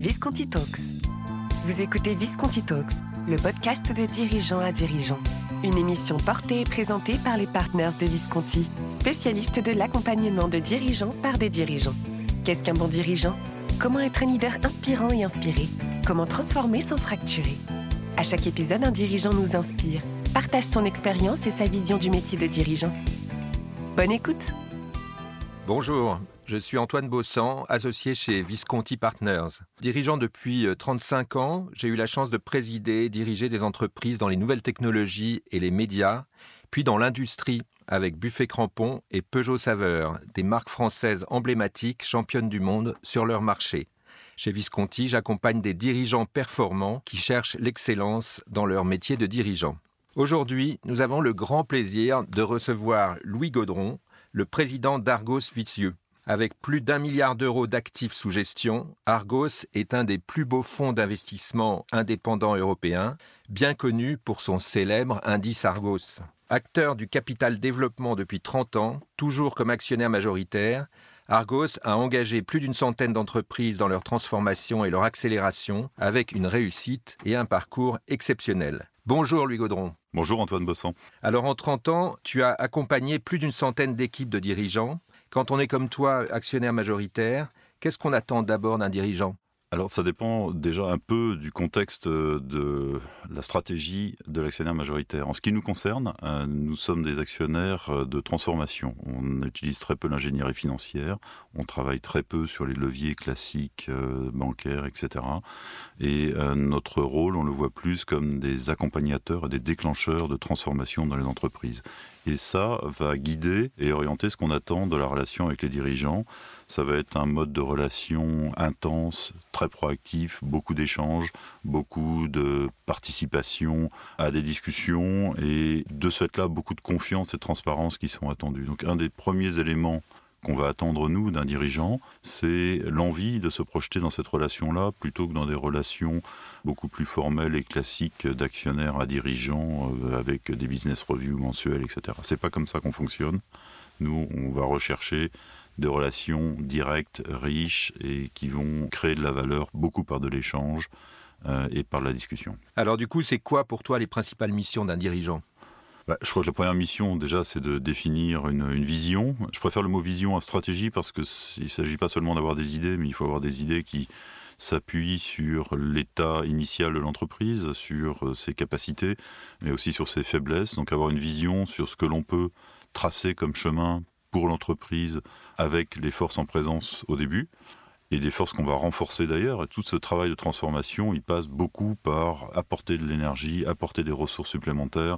Visconti Talks. Vous écoutez Visconti Talks, le podcast de dirigeants à dirigeants. Une émission portée et présentée par les Partners de Visconti, spécialistes de l'accompagnement de dirigeants par des dirigeants. Qu'est-ce qu'un bon dirigeant ? Comment être un leader inspirant et inspiré ? Comment transformer sans fracturer ? À chaque épisode, un dirigeant nous inspire, partage son expérience et sa vision du métier de dirigeant. Bonne écoute ! Bonjour, je suis Antoine Beaussant, associé chez Visconti Partners. Dirigeant depuis 35 ans, j'ai eu la chance de présider et diriger des entreprises dans les nouvelles technologies et les médias, puis dans l'industrie avec Buffet Crampon et Peugeot Saveur, des marques françaises emblématiques, championnes du monde sur leur marché. Chez Visconti, j'accompagne des dirigeants performants qui cherchent l'excellence dans leur métier de dirigeant. Aujourd'hui, nous avons le grand plaisir de recevoir Louis Godron, le président d'Argos Vicieux. Avec plus d'1 milliard d'euros d'actifs sous gestion, Argos est un des plus beaux fonds d'investissement indépendants européens, bien connu pour son célèbre indice Argos. Acteur du capital développement depuis 30 ans, toujours comme actionnaire majoritaire, Argos a engagé plus d'100 d'entreprises dans leur transformation et leur accélération, avec une réussite et un parcours exceptionnel. Bonjour Louis Godron. Bonjour Antoine Beaussant. Alors en 30 ans, tu as accompagné plus d'100 d'équipes de dirigeants. Quand on est comme toi, actionnaire majoritaire, qu'est-ce qu'on attend d'abord d'un dirigeant ? Alors ça dépend déjà un peu du contexte de la stratégie de l'actionnaire majoritaire. En ce qui nous concerne, nous sommes des actionnaires de transformation. On utilise très peu l'ingénierie financière, on travaille très peu sur les leviers classiques bancaires, etc. Et notre rôle, on le voit plus comme des accompagnateurs et des déclencheurs de transformation dans les entreprises. Et ça va guider et orienter ce qu'on attend de la relation avec les dirigeants. Ça va être un mode de relation intense, très proactif, beaucoup d'échanges, beaucoup de participation à des discussions et de ce fait-là, beaucoup de confiance et de transparence qui sont attendues. Donc un des premiers éléments qu'on va attendre, nous, d'un dirigeant, c'est l'envie de se projeter dans cette relation-là, plutôt que dans des relations beaucoup plus formelles et classiques d'actionnaires à dirigeants, avec des business reviews mensuelles, etc. C'est pas comme ça qu'on fonctionne. Nous, on va rechercher des relations directes, riches, et qui vont créer de la valeur, beaucoup par de l'échange et par de la discussion. Alors du coup, c'est quoi pour toi les principales missions d'un dirigeant ? Je crois que la première mission, déjà, c'est de définir une vision. Je préfère le mot vision à stratégie parce qu'il ne s'agit pas seulement d'avoir des idées, mais il faut avoir des idées qui s'appuient sur l'état initial de l'entreprise, sur ses capacités, mais aussi sur ses faiblesses. Donc avoir une vision sur ce que l'on peut tracer comme chemin pour l'entreprise avec les forces en présence au début. Et des forces qu'on va renforcer d'ailleurs. Et tout ce travail de transformation, il passe beaucoup par apporter de l'énergie, apporter des ressources supplémentaires,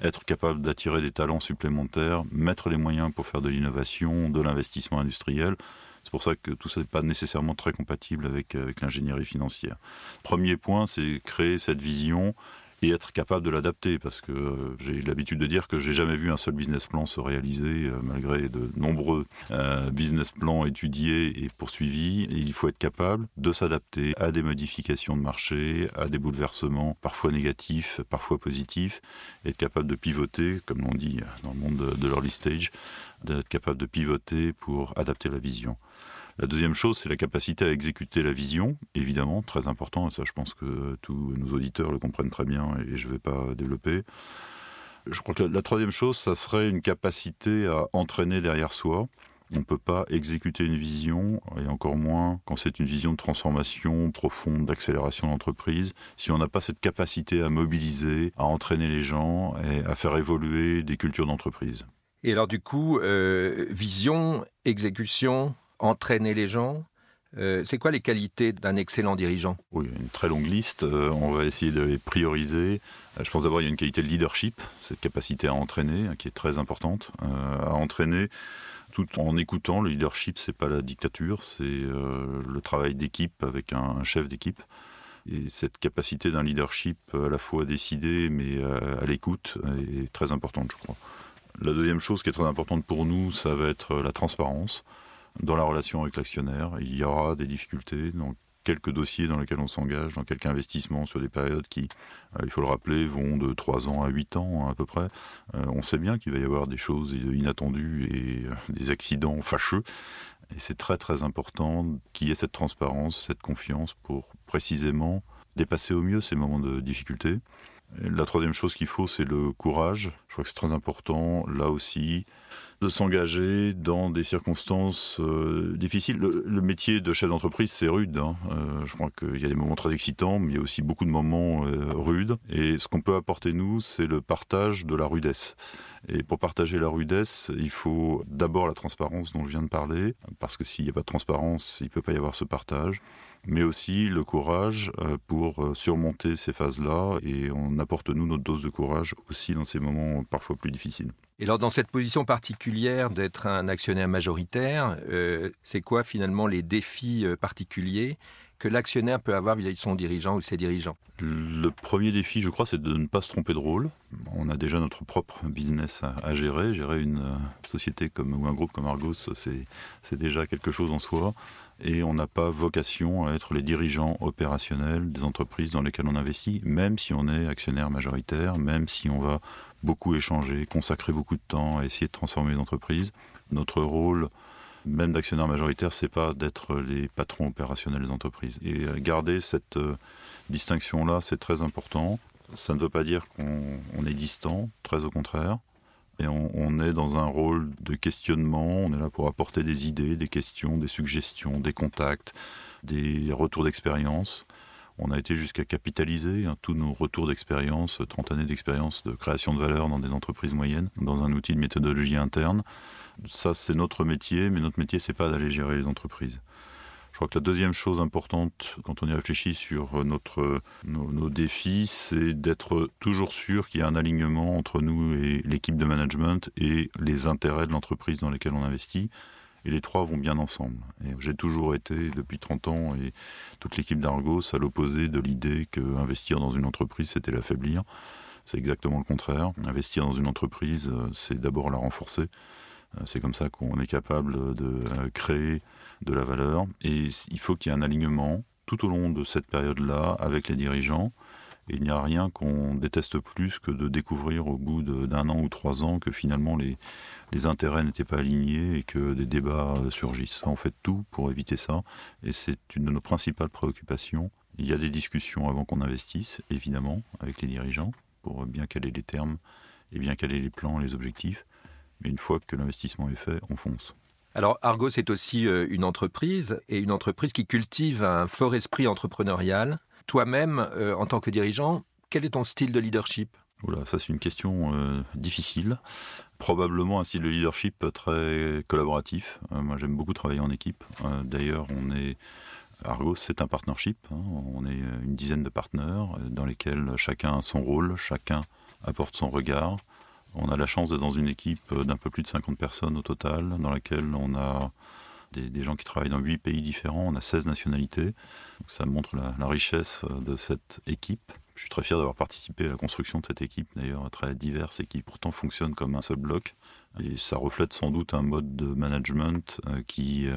être capable d'attirer des talents supplémentaires, mettre les moyens pour faire de l'innovation, de l'investissement industriel. C'est pour ça que tout ça n'est pas nécessairement très compatible avec l'ingénierie financière. Premier point, c'est créer cette vision et être capable de l'adapter, parce que j'ai l'habitude de dire que j'ai jamais vu un seul business plan se réaliser, malgré de nombreux business plans étudiés et poursuivis. Et il faut être capable de s'adapter à des modifications de marché, à des bouleversements parfois négatifs, parfois positifs, être capable de pivoter, comme on dit dans le monde de l'early stage, d'être capable de pivoter pour adapter la vision. La deuxième chose, c'est la capacité à exécuter la vision, évidemment, très important, et ça je pense que tous nos auditeurs le comprennent très bien et je ne vais pas développer. Je crois que la troisième chose, ça serait une capacité à entraîner derrière soi. On ne peut pas exécuter une vision, et encore moins quand c'est une vision de transformation profonde, d'accélération d'entreprise, si on n'a pas cette capacité à mobiliser, à entraîner les gens et à faire évoluer des cultures d'entreprise. Et alors du coup, vision, exécution, entraîner les gens, c'est quoi les qualités d'un excellent dirigeant ? Oui, une très longue liste, on va essayer de les prioriser. Je pense d'abord qu'il y a une qualité de leadership, cette capacité à entraîner, qui est très importante, à entraîner tout en écoutant. Le leadership, c'est pas la dictature, c'est le travail d'équipe avec un chef d'équipe. Et cette capacité d'un leadership à la fois décidé mais à l'écoute est très importante, je crois. La deuxième chose qui est très importante pour nous, ça va être la transparence. Dans la relation avec l'actionnaire, il y aura des difficultés, donc quelques dossiers dans lesquels on s'engage, dans quelques investissements sur des périodes qui, il faut le rappeler, vont de 3 ans à 8 ans à peu près. On sait bien qu'il va y avoir des choses inattendues et des accidents fâcheux. Et c'est très très important qu'il y ait cette transparence, cette confiance pour précisément dépasser au mieux ces moments de difficulté. Et la troisième chose qu'il faut, c'est le courage. Je crois que c'est très important, là aussi, de s'engager dans des circonstances difficiles. Le métier de chef d'entreprise, c'est rude. Je crois qu'il y a des moments très excitants, mais il y a aussi beaucoup de moments rudes. Et ce qu'on peut apporter, nous, c'est le partage de la rudesse. Et pour partager la rudesse, il faut d'abord la transparence dont je viens de parler, parce que s'il n'y a pas de transparence, il ne peut pas y avoir ce partage, mais aussi le courage pour surmonter ces phases-là. Et on apporte, nous, notre dose de courage aussi dans ces moments parfois plus difficiles. Et alors, dans cette position particulière d'être un actionnaire majoritaire, c'est quoi finalement les défis particuliers que l'actionnaire peut avoir vis-à-vis de son dirigeant ou ses dirigeants ? Le premier défi, je crois, c'est de ne pas se tromper de rôle. On a déjà notre propre business à gérer. Gérer une société ou un groupe comme Argos, c'est déjà quelque chose en soi. Et on n'a pas vocation à être les dirigeants opérationnels des entreprises dans lesquelles on investit, même si on est actionnaire majoritaire, même si on va beaucoup échanger, consacrer beaucoup de temps à essayer de transformer les entreprises. Notre rôle, même d'actionnaire majoritaire, c'est pas d'être les patrons opérationnels des entreprises. Et garder cette distinction-là, c'est très important. Ça ne veut pas dire qu'on est distant, très au contraire. Et on est dans un rôle de questionnement, on est là pour apporter des idées, des questions, des suggestions, des contacts, des retours d'expérience. On a été jusqu'à capitaliser tous nos retours d'expérience, 30 années d'expérience de création de valeur dans des entreprises moyennes, dans un outil de méthodologie interne. Ça, c'est notre métier, mais notre métier, c'est pas d'aller gérer les entreprises. Je crois que la deuxième chose importante, quand on y réfléchit sur nos défis, c'est d'être toujours sûr qu'il y a un alignement entre nous et l'équipe de management et les intérêts de l'entreprise dans lesquelles on investit. Et les trois vont bien ensemble. Et j'ai toujours été, depuis 30 ans, et toute l'équipe d'Argos, à l'opposé de l'idée qu'investir dans une entreprise, c'était l'affaiblir. C'est exactement le contraire. Investir dans une entreprise, c'est d'abord la renforcer. C'est comme ça qu'on est capable de créer de la valeur. Et il faut qu'il y ait un alignement tout au long de cette période-là avec les dirigeants. Et il n'y a rien qu'on déteste plus que de découvrir au bout d'un an ou 3 ans que finalement les intérêts n'étaient pas alignés et que des débats surgissent. On fait tout pour éviter ça et c'est une de nos principales préoccupations. Il y a des discussions avant qu'on investisse, évidemment, avec les dirigeants pour bien caler les termes et bien caler les plans, les objectifs. Mais une fois que l'investissement est fait, on fonce. Alors Argos est aussi une entreprise et une entreprise qui cultive un fort esprit entrepreneurial. Toi-même, en tant que dirigeant, quel est ton style de leadership ? Oula, ça c'est une question difficile. Probablement un style de leadership très collaboratif. Moi j'aime beaucoup travailler en équipe. D'ailleurs, Argos c'est un partnership. On est une dizaine de partenaires dans lesquels chacun a son rôle, chacun apporte son regard. On a la chance d'être dans une équipe d'un peu plus de 50 personnes au total, dans laquelle on a des gens qui travaillent dans 8 pays différents, on a 16 nationalités. Donc ça montre la richesse de cette équipe. Je suis très fier d'avoir participé à la construction de cette équipe, d'ailleurs très diverse et qui pourtant fonctionne comme un seul bloc. Et ça reflète sans doute un mode de management qui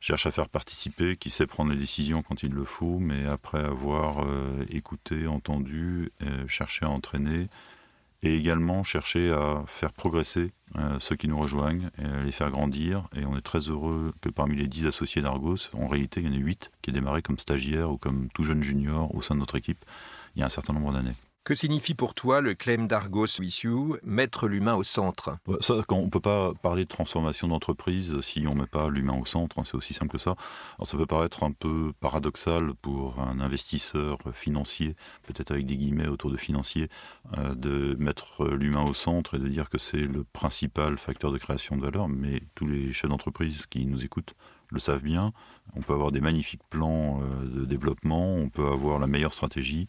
cherche à faire participer, qui sait prendre les décisions quand il le faut, mais après avoir écouté, entendu, cherché à entraîner, et également chercher à faire progresser ceux qui nous rejoignent, et les faire grandir. Et on est très heureux que parmi les 10 associés d'Argos, en réalité, il y en a 8 qui ont démarré comme stagiaires ou comme tout jeune junior au sein de notre équipe il y a un certain nombre d'années. Que signifie pour toi le claim d'Argos With You, mettre l'humain au centre ? Ça, on ne peut pas parler de transformation d'entreprise si on ne met pas l'humain au centre, c'est aussi simple que ça. Alors ça peut paraître un peu paradoxal pour un investisseur financier, peut-être avec des guillemets autour de financier, de mettre l'humain au centre et de dire que c'est le principal facteur de création de valeur, mais tous les chefs d'entreprise qui nous écoutent le savent bien. On peut avoir des magnifiques plans de développement, on peut avoir la meilleure stratégie.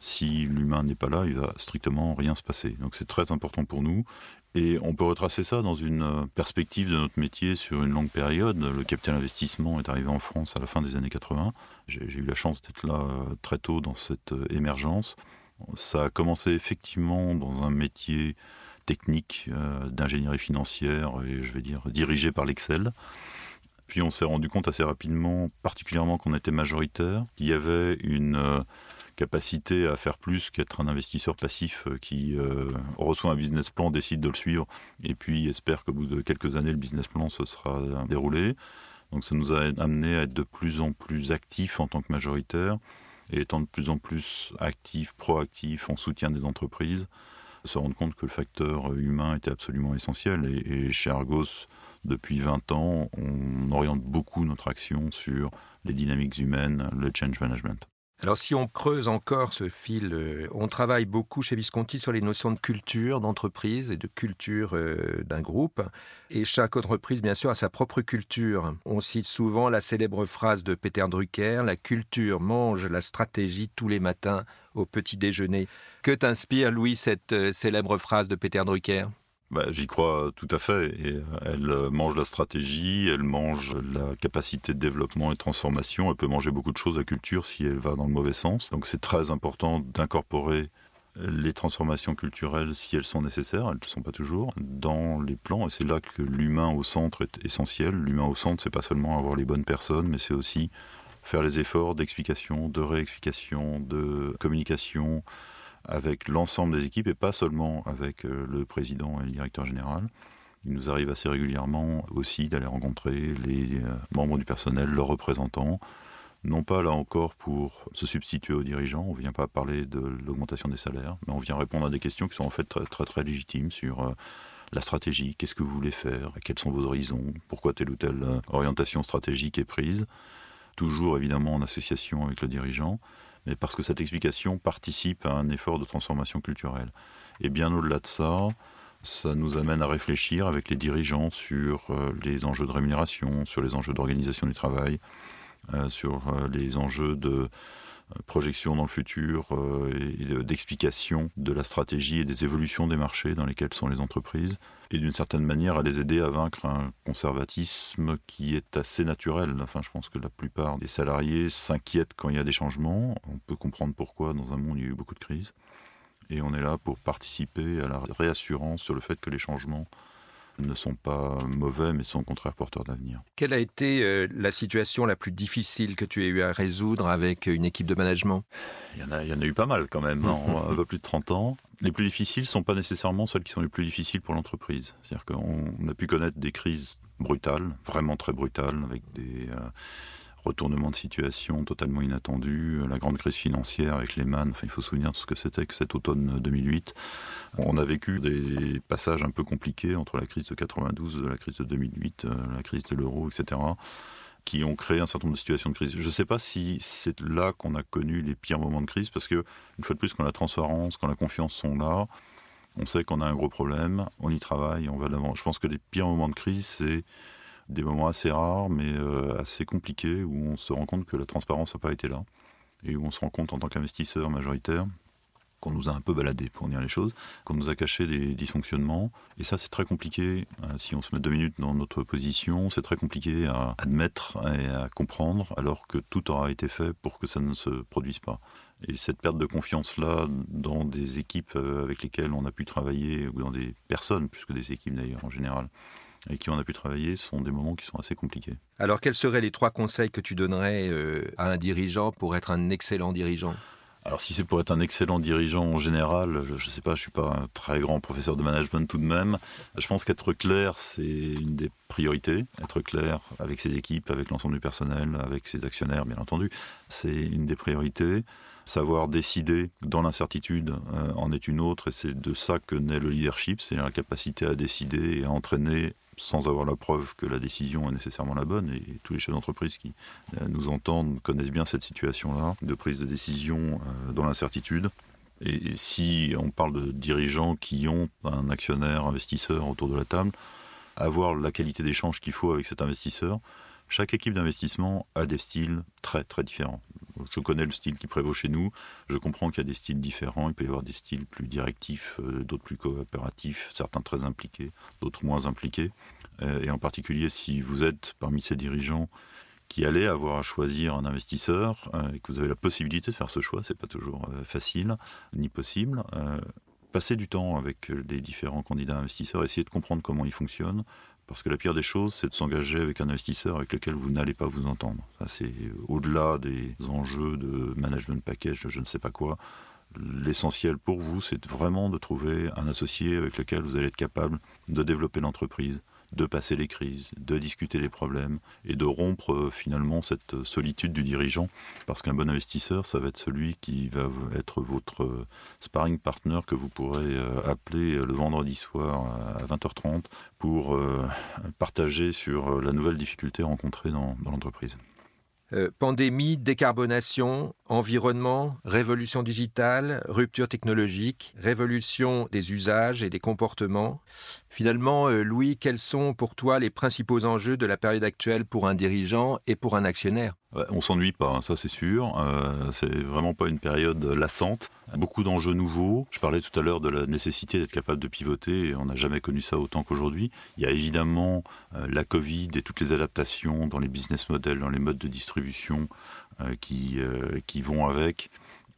Si l'humain n'est pas là, il va strictement rien se passer. Donc c'est très important pour nous. Et on peut retracer ça dans une perspective de notre métier sur une longue période. Le capital investissement est arrivé en France à la fin des années 80. J'ai eu la chance d'être là très tôt dans cette émergence. Ça a commencé effectivement dans un métier technique d'ingénierie financière et je vais dire dirigé par l'Excel. Puis on s'est rendu compte assez rapidement, particulièrement qu'on était majoritaire, qu'il y avait une capacité à faire plus qu'être un investisseur passif qui reçoit un business plan, décide de le suivre et puis espère qu'au bout de quelques années, le business plan se sera déroulé. Donc ça nous a amené à être de plus en plus actifs en tant que majoritaire et étant de plus en plus actifs, proactifs, en soutien des entreprises, se rendre compte que le facteur humain était absolument essentiel. Et chez Argos, depuis 20 ans, on oriente beaucoup notre action sur les dynamiques humaines, le change management. Alors si on creuse encore ce fil, on travaille beaucoup chez Visconti sur les notions de culture d'entreprise et de culture d'un groupe. Et chaque entreprise, bien sûr, a sa propre culture. On cite souvent la célèbre phrase de Peter Drucker, « La culture mange la stratégie tous les matins au petit déjeuner ». Que t'inspire, Louis, cette célèbre phrase de Peter Drucker ? J'y crois tout à fait. Et elle mange la stratégie, elle mange la capacité de développement et de transformation. Elle peut manger beaucoup de choses, la culture, si elle va dans le mauvais sens. Donc c'est très important d'incorporer les transformations culturelles, si elles sont nécessaires, elles ne le sont pas toujours, dans les plans. Et c'est là que l'humain au centre est essentiel. L'humain au centre, c'est pas seulement avoir les bonnes personnes, mais c'est aussi faire les efforts d'explication, de réexplication, de communication, avec l'ensemble des équipes et pas seulement avec le président et le directeur général. Il nous arrive assez régulièrement aussi d'aller rencontrer les membres du personnel, leurs représentants, non pas là encore pour se substituer aux dirigeants, on ne vient pas parler de l'augmentation des salaires, mais on vient répondre à des questions qui sont en fait très très, très légitimes sur la stratégie, qu'est-ce que vous voulez faire, quels sont vos horizons, pourquoi telle ou telle orientation stratégique est prise, toujours évidemment en association avec le dirigeant, mais parce que cette explication participe à un effort de transformation culturelle. Et bien au-delà de ça, ça nous amène à réfléchir avec les dirigeants sur les enjeux de rémunération, sur les enjeux d'organisation du travail, sur les enjeux de projection dans le futur et d'explication de la stratégie et des évolutions des marchés dans lesquels sont les entreprises, et d'une certaine manière à les aider à vaincre un conservatisme qui est assez naturel. Enfin, je pense que la plupart des salariés s'inquiètent quand il y a des changements. On peut comprendre pourquoi dans un monde où il y a eu beaucoup de crises. Et on est là pour participer à la réassurance sur le fait que les changements ne sont pas mauvais, mais sont au contraire porteurs d'avenir. Quelle a été la situation la plus difficile que tu aies eu à résoudre avec une équipe de management ? Il y en a eu pas mal quand même, un peu plus de 30 ans. Les plus difficiles ne sont pas nécessairement celles qui sont les plus difficiles pour l'entreprise. C'est-à-dire qu'on a pu connaître des crises brutales, vraiment très brutales, avec des retournements de situation totalement inattendus, la grande crise financière avec Lehman, il faut se souvenir de ce que c'était que cet automne 2008. On a vécu des passages un peu compliqués entre la crise de 92, la crise de 2008, la crise de l'euro, etc., qui ont créé un certain nombre de situations de crise. Je ne sais pas si c'est là qu'on a connu les pires moments de crise, parce que, une fois de plus, quand la transparence, quand la confiance sont là, on sait qu'on a un gros problème, on y travaille, on va de l'avant. Je pense que les pires moments de crise, c'est des moments assez rares, mais assez compliqués, où on se rend compte que la transparence n'a pas été là, et où on se rend compte, en tant qu'investisseur majoritaire, qu'on nous a un peu baladé, pour dire les choses, qu'on nous a caché des dysfonctionnements. Et ça, c'est très compliqué. Si on se met 2 minutes dans notre position, c'est très compliqué à admettre et à comprendre, alors que tout aura été fait pour que ça ne se produise pas. Et cette perte de confiance-là, dans des équipes avec lesquelles on a pu travailler, ou dans des personnes, plus que des équipes d'ailleurs en général, avec qui on a pu travailler, sont des moments qui sont assez compliqués. Alors, quels seraient les 3 conseils que tu donnerais à un dirigeant pour être un excellent dirigeant ? Alors, si c'est pour être un excellent dirigeant en général, je ne sais pas, je ne suis pas un très grand professeur de management tout de même. Je pense qu'être clair, c'est une des priorités. Être clair avec ses équipes, avec l'ensemble du personnel, avec ses actionnaires, bien entendu, c'est une des priorités. Savoir décider dans l'incertitude en est une autre, et c'est de ça que naît le leadership, c'est la capacité à décider et à entraîner sans avoir la preuve que la décision est nécessairement la bonne, et tous les chefs d'entreprise qui nous entendent connaissent bien cette situation-là, de prise de décision dans l'incertitude. Et si on parle de dirigeants qui ont un actionnaire, investisseur autour de la table, avoir la qualité d'échange qu'il faut avec cet investisseur. Chaque équipe d'investissement a des styles très très différents. Je connais le style qui prévaut chez nous, je comprends qu'il y a des styles différents, il peut y avoir des styles plus directifs, d'autres plus coopératifs, certains très impliqués, d'autres moins impliqués. Et en particulier si vous êtes parmi ces dirigeants qui allez avoir à choisir un investisseur, et que vous avez la possibilité de faire ce choix, c'est pas toujours facile ni possible. Passez du temps avec les différents candidats investisseurs, essayez de comprendre comment ils fonctionnent, Parce que la pire des choses, c'est de s'engager avec un investisseur avec lequel vous n'allez pas vous entendre. Ça, c'est au-delà des enjeux de management package, je ne sais pas quoi. L'essentiel pour vous, c'est vraiment de trouver un associé avec lequel vous allez être capable de développer l'entreprise, de passer les crises, de discuter les problèmes et de rompre finalement cette solitude du dirigeant. Parce qu'un bon investisseur, ça va être celui qui va être votre sparring partner que vous pourrez appeler le vendredi soir à 20h30 pour partager sur la nouvelle difficulté rencontrée dans l'entreprise. Pandémie, décarbonation, environnement, révolution digitale, rupture technologique, révolution des usages et des comportements. Finalement, Louis, quels sont pour toi les principaux enjeux de la période actuelle pour un dirigeant et pour un actionnaire ? On ne s'ennuie pas, ça c'est sûr. C'est vraiment pas une période lassante. Beaucoup d'enjeux nouveaux. Je parlais tout à l'heure de la nécessité d'être capable de pivoter. Et on n'a jamais connu ça autant qu'aujourd'hui. Il y a évidemment la Covid et toutes les adaptations dans les business models, dans les modes de distribution qui vont avec.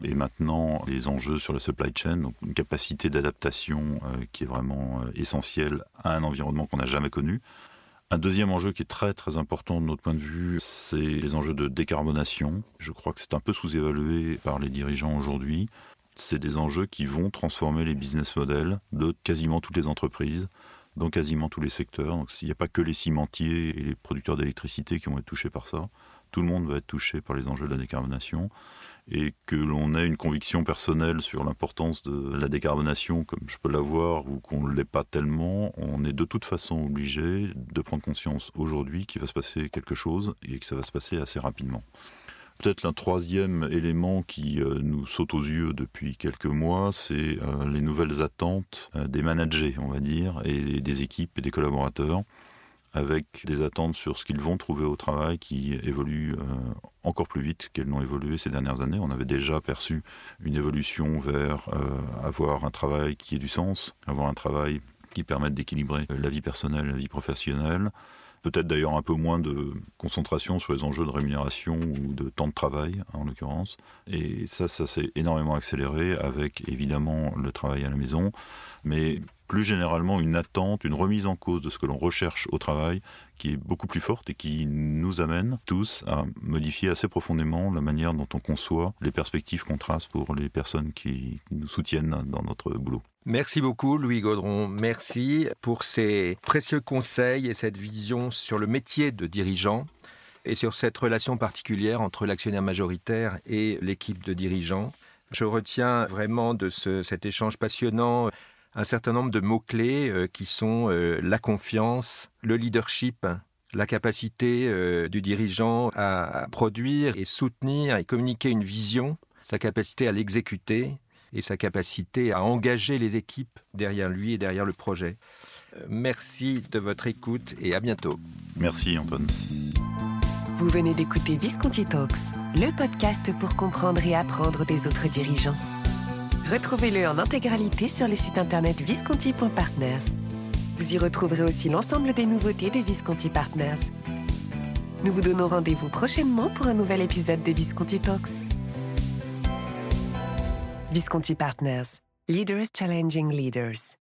Et maintenant, les enjeux sur la supply chain, donc une capacité d'adaptation qui est vraiment essentielle à un environnement qu'on n'a jamais connu. Un deuxième enjeu qui est très très important de notre point de vue, c'est les enjeux de décarbonation. Je crois que c'est un peu sous-évalué par les dirigeants aujourd'hui. C'est des enjeux qui vont transformer les business models de quasiment toutes les entreprises, dans quasiment tous les secteurs. Donc, il n'y a pas que les cimentiers et les producteurs d'électricité qui vont être touchés par ça. Tout le monde va être touché par les enjeux de la décarbonation. Et que l'on ait une conviction personnelle sur l'importance de la décarbonation, comme je peux l'avoir, ou qu'on ne l'ait pas tellement, on est de toute façon obligé de prendre conscience aujourd'hui qu'il va se passer quelque chose et que ça va se passer assez rapidement. Peut-être un troisième élément qui nous saute aux yeux depuis quelques mois, c'est les nouvelles attentes des managers, on va dire, et des équipes et des collaborateurs, avec des attentes sur ce qu'ils vont trouver au travail qui évoluent encore plus vite qu'elles n'ont évolué ces dernières années. On avait déjà perçu une évolution vers avoir un travail qui ait du sens, avoir un travail qui permette d'équilibrer la vie personnelle et la vie professionnelle. Peut-être d'ailleurs un peu moins de concentration sur les enjeux de rémunération ou de temps de travail, en l'occurrence. Et ça s'est énormément accéléré avec évidemment le travail à la maison, mais plus généralement une attente, une remise en cause de ce que l'on recherche au travail qui est beaucoup plus forte et qui nous amène tous à modifier assez profondément la manière dont on conçoit les perspectives qu'on trace pour les personnes qui nous soutiennent dans notre boulot. Merci beaucoup Louis Godron, merci pour ces précieux conseils et cette vision sur le métier de dirigeant et sur cette relation particulière entre l'actionnaire majoritaire et l'équipe de dirigeants. Je retiens vraiment de cet échange passionnant un certain nombre de mots-clés qui sont la confiance, le leadership, la capacité du dirigeant à produire et soutenir et communiquer une vision, sa capacité à l'exécuter, et sa capacité à engager les équipes derrière lui et derrière le projet. Merci de votre écoute et à bientôt. Merci Antoine. Vous venez d'écouter Visconti Talks, le podcast pour comprendre et apprendre des autres dirigeants. Retrouvez-le en intégralité sur le site internet visconti.partners. Vous y retrouverez aussi l'ensemble des nouveautés de Visconti Partners. Nous vous donnons rendez-vous prochainement pour un nouvel épisode de Visconti Talks. Visconti Partners. Leaders challenging leaders.